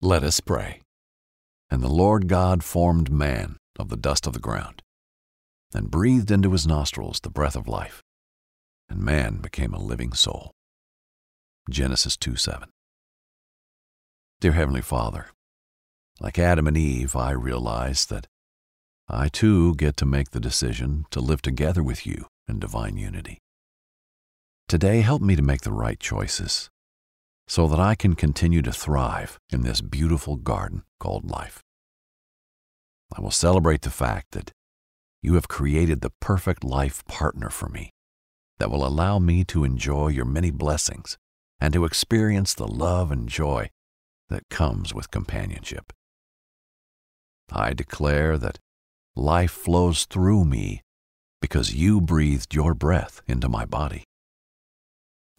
Let us pray. And the Lord God formed man of the dust of the ground, and breathed into his nostrils the breath of life, and man became a living soul. Genesis 2:7. Dear Heavenly Father, like Adam and Eve, I realize that I too get to make the decision to live together with you in divine unity. Today, help me to make the right choices so that I can continue to thrive in this beautiful garden called life. I will celebrate the fact that you have created the perfect life partner for me that will allow me to enjoy your many blessings and to experience the love and joy that comes with companionship. I declare that life flows through me because you breathed your breath into my body.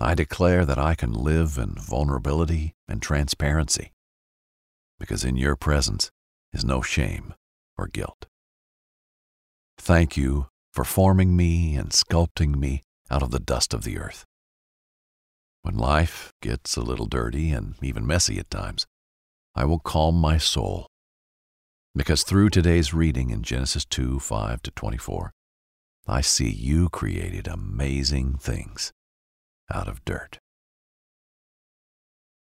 I declare that I can live in vulnerability and transparency, because in your presence is no shame or guilt. Thank you for forming me and sculpting me out of the dust of the earth. When life gets a little dirty and even messy at times, I will calm my soul, because through today's reading in Genesis 2:5-24, I see you created amazing things out of dirt.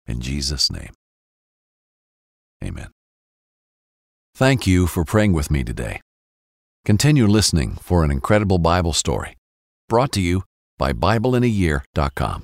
In Jesus' name, amen. Thank you for praying with me today. Continue listening for an incredible Bible story brought to you by BibleInAYear.com.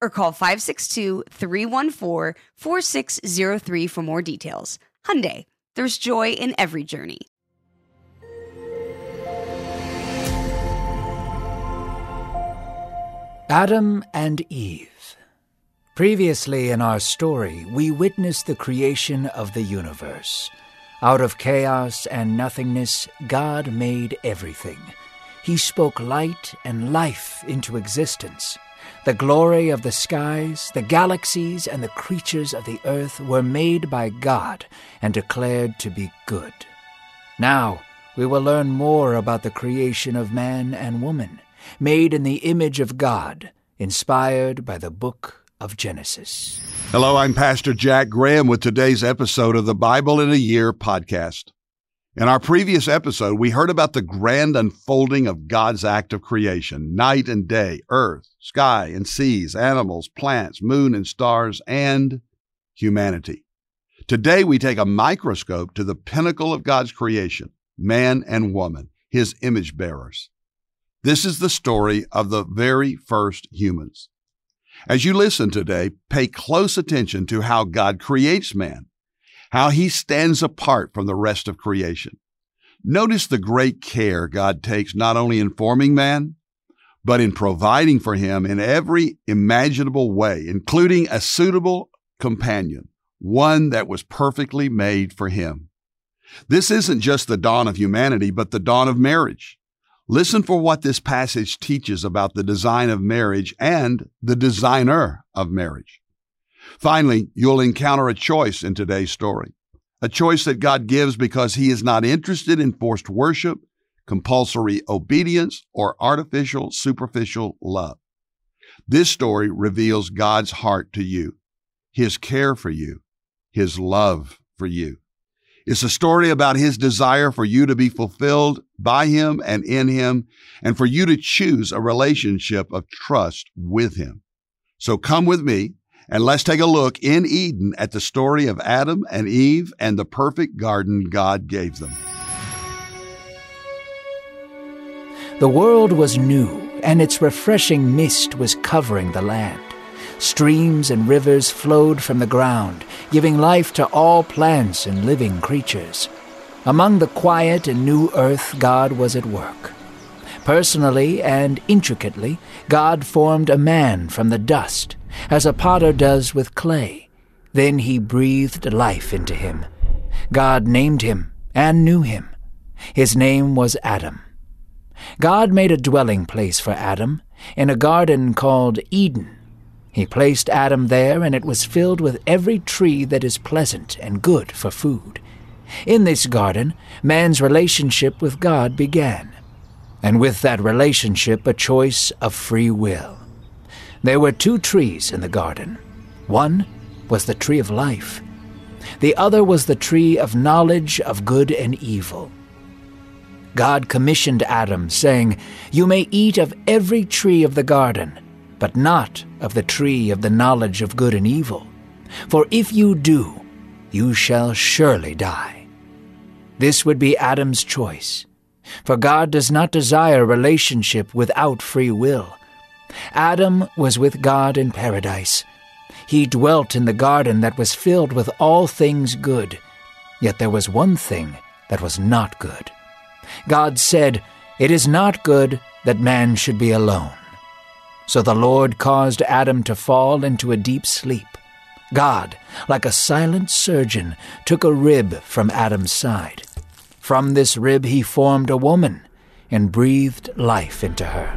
or call 562-314-4603 for more details. Hyundai, there's joy in every journey. Adam and Eve. Previously in our story, we witnessed the creation of the universe. Out of chaos and nothingness, God made everything. He spoke light and life into existence. The glory of the skies, the galaxies, and the creatures of the earth were made by God and declared to be good. Now we will learn more about the creation of man and woman, made in the image of God, inspired by the book of Genesis. Hello, I'm Pastor Jack Graham with today's episode of the Bible in a Year podcast. In our previous episode, we heard about the grand unfolding of God's act of creation, night and day, earth, sky and seas, animals, plants, moon and stars, and humanity. Today, we take a microscope to the pinnacle of God's creation, man and woman, his image bearers. This is the story of the very first humans. As you listen today, pay close attention to how God creates man, how he stands apart from the rest of creation. Notice the great care God takes not only in forming man, but in providing for him in every imaginable way, including a suitable companion, one that was perfectly made for him. This isn't just the dawn of humanity, but the dawn of marriage. Listen for what this passage teaches about the design of marriage and the designer of marriage. Finally, you'll encounter a choice in today's story, a choice that God gives because He is not interested in forced worship, compulsory obedience, or artificial, superficial love. This story reveals God's heart to you, His care for you, His love for you. It's a story about His desire for you to be fulfilled by Him and in Him, and for you to choose a relationship of trust with Him. So come with me, and let's take a look in Eden at the story of Adam and Eve and the perfect garden God gave them. The world was new, and its refreshing mist was covering the land. Streams and rivers flowed from the ground, giving life to all plants and living creatures. Among the quiet and new earth, God was at work. Personally and intricately, God formed a man from the dust, as a potter does with clay. Then He breathed life into him. God named him and knew him. His name was Adam. God made a dwelling place for Adam in a garden called Eden. He placed Adam there, and it was filled with every tree that is pleasant and good for food. In this garden, man's relationship with God began, and with that relationship a choice of free will. There were two trees in the garden. One was the tree of life. The other was the tree of knowledge of good and evil. God commissioned Adam, saying, "You may eat of every tree of the garden, but not of the tree of the knowledge of good and evil. For if you do, you shall surely die." This would be Adam's choice, for God does not desire relationship without free will. Adam was with God in paradise. He dwelt in the garden that was filled with all things good. Yet there was one thing that was not good. God said, "It is not good that man should be alone." So the Lord caused Adam to fall into a deep sleep. God, like a silent surgeon, took a rib from Adam's side. From this rib He formed a woman and breathed life into her.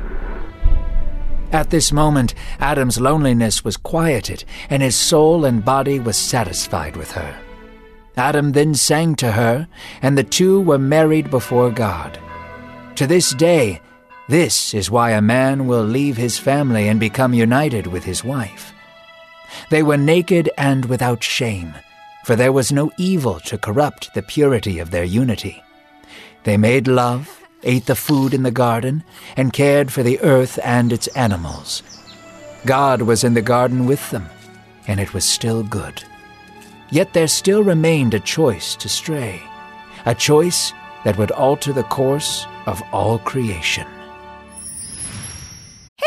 At this moment, Adam's loneliness was quieted, and his soul and body was satisfied with her. Adam then sang to her, and the two were married before God. To this day, this is why a man will leave his family and become united with his wife. They were naked and without shame, for there was no evil to corrupt the purity of their unity. They made love, ate the food in the garden, and cared for the earth and its animals. God was in the garden with them, and it was still good. Yet there still remained a choice to stray, a choice that would alter the course of all creation.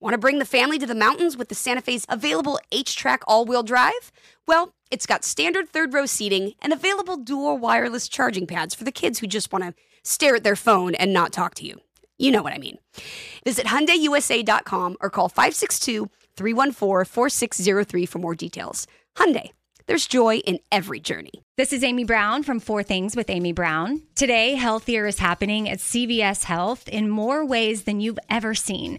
Want to bring the family to the mountains with the Santa Fe's available H-Track all-wheel drive? Well, it's got standard third-row seating and available dual wireless charging pads for the kids who just want to stare at their phone and not talk to you. You know what I mean. Visit hyundaiusa.com or call 562-314-4603 for more details. Hyundai. There's joy in every journey. This is Amy Brown from Four Things with Amy Brown. Today, healthier is happening at CVS Health in more ways than you've ever seen.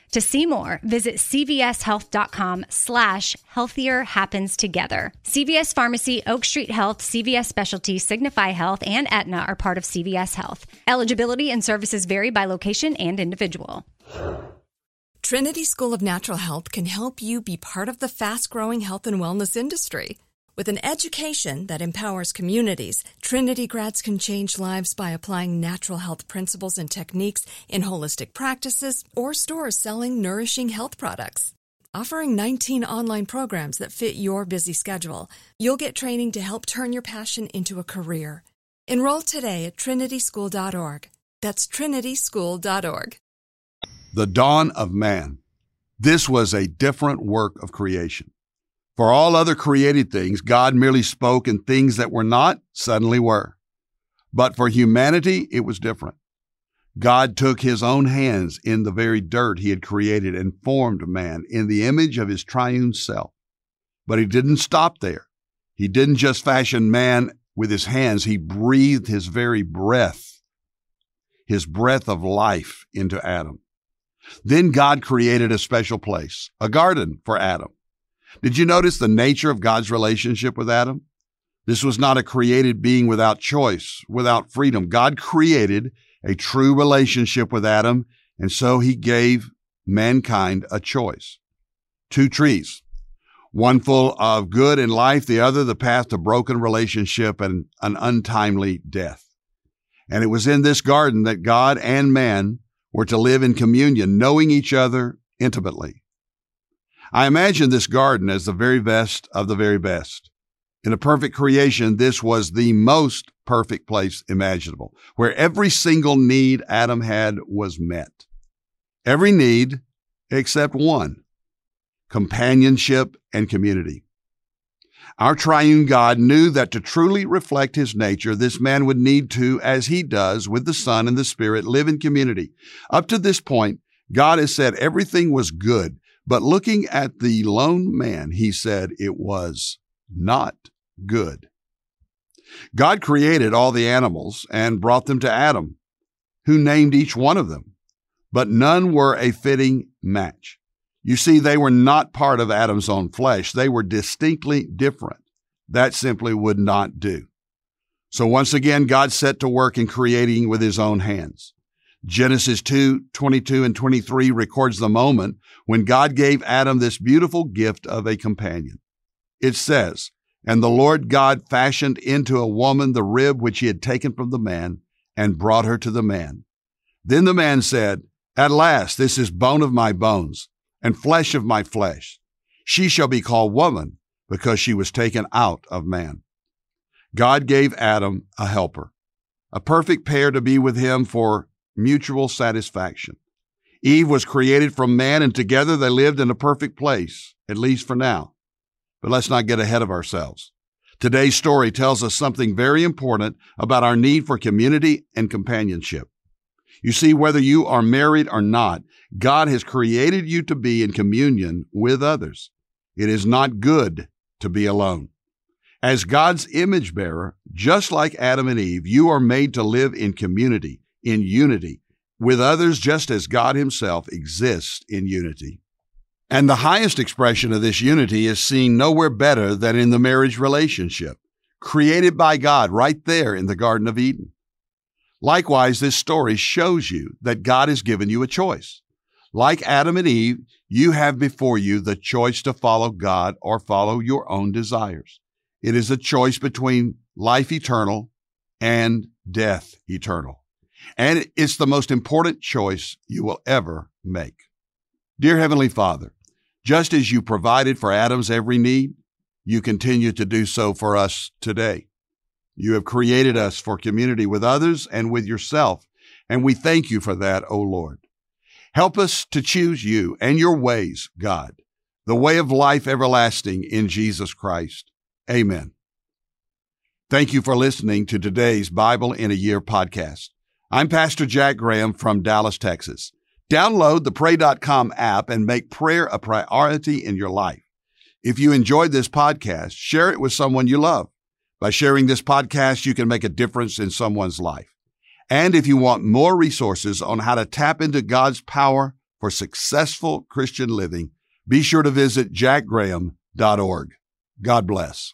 To see more, visit cvshealth.com/healthierhappenstogether. CVS Pharmacy, Oak Street Health, CVS Specialty, Signify Health, and Aetna are part of CVS Health. Eligibility and services vary by location and individual. Trinity School of Natural Health can help you be part of the fast-growing health and wellness industry. With an education that empowers communities, Trinity grads can change lives by applying natural health principles and techniques in holistic practices or stores selling nourishing health products. Offering 19 online programs that fit your busy schedule, you'll get training to help turn your passion into a career. Enroll today at trinityschool.org. That's trinityschool.org. The dawn of man. This was a different work of creation. For all other created things, God merely spoke, and things that were not suddenly were. But for humanity, it was different. God took his own hands in the very dirt he had created and formed man in the image of his triune self. But he didn't stop there. He didn't just fashion man with his hands. He breathed his very breath, his breath of life, into Adam. Then God created a special place, a garden for Adam. Did you notice the nature of God's relationship with Adam? This was not a created being without choice, without freedom. God created a true relationship with Adam, and so he gave mankind a choice. Two trees, one full of good and life, the other the path to broken relationship and an untimely death. And it was in this garden that God and man were to live in communion, knowing each other intimately. I imagine this garden as the very best of the very best. In a perfect creation, this was the most perfect place imaginable, where every single need Adam had was met. Every need except one: companionship and community. Our triune God knew that to truly reflect his nature, this man would need to, as he does with the Son and the Spirit, live in community. Up to this point, God has said everything was good, but looking at the lone man, he said it was not good. God created all the animals and brought them to Adam, who named each one of them, but none were a fitting match. You see, they were not part of Adam's own flesh. They were distinctly different. That simply would not do. So once again, God set to work in creating with his own hands. Genesis 2:22 and 23 records the moment when God gave Adam this beautiful gift of a companion. It says, "And the Lord God fashioned into a woman the rib which he had taken from the man, and brought her to the man. Then the man said, 'At last, this is bone of my bones and flesh of my flesh. She shall be called woman, because she was taken out of man.'" God gave Adam a helper, a perfect pair to be with him for mutual satisfaction. Eve was created from man, and together they lived in a perfect place, at least for now. But let's not get ahead of ourselves. Today's story tells us something very important about our need for community and companionship. You see, whether you are married or not, God has created you to be in communion with others. It is not good to be alone. As God's image bearer, just like Adam and Eve, you are made to live in community, in unity, with others, just as God himself exists in unity. And the highest expression of this unity is seen nowhere better than in the marriage relationship, created by God right there in the Garden of Eden. Likewise, this story shows you that God has given you a choice. Like Adam and Eve, you have before you the choice to follow God or follow your own desires. It is a choice between life eternal and death eternal. And it's the most important choice you will ever make. Dear Heavenly Father, just as you provided for Adam's every need, you continue to do so for us today. You have created us for community with others and with yourself, and we thank you for that, O Lord. Help us to choose you and your ways, God, the way of life everlasting in Jesus Christ. Amen. Thank you for listening to today's Bible in a Year podcast. I'm Pastor Jack Graham from Dallas, Texas. Download the Pray.com app and make prayer a priority in your life. If you enjoyed this podcast, share it with someone you love. By sharing this podcast, you can make a difference in someone's life. And if you want more resources on how to tap into God's power for successful Christian living, be sure to visit jackgraham.org. God bless.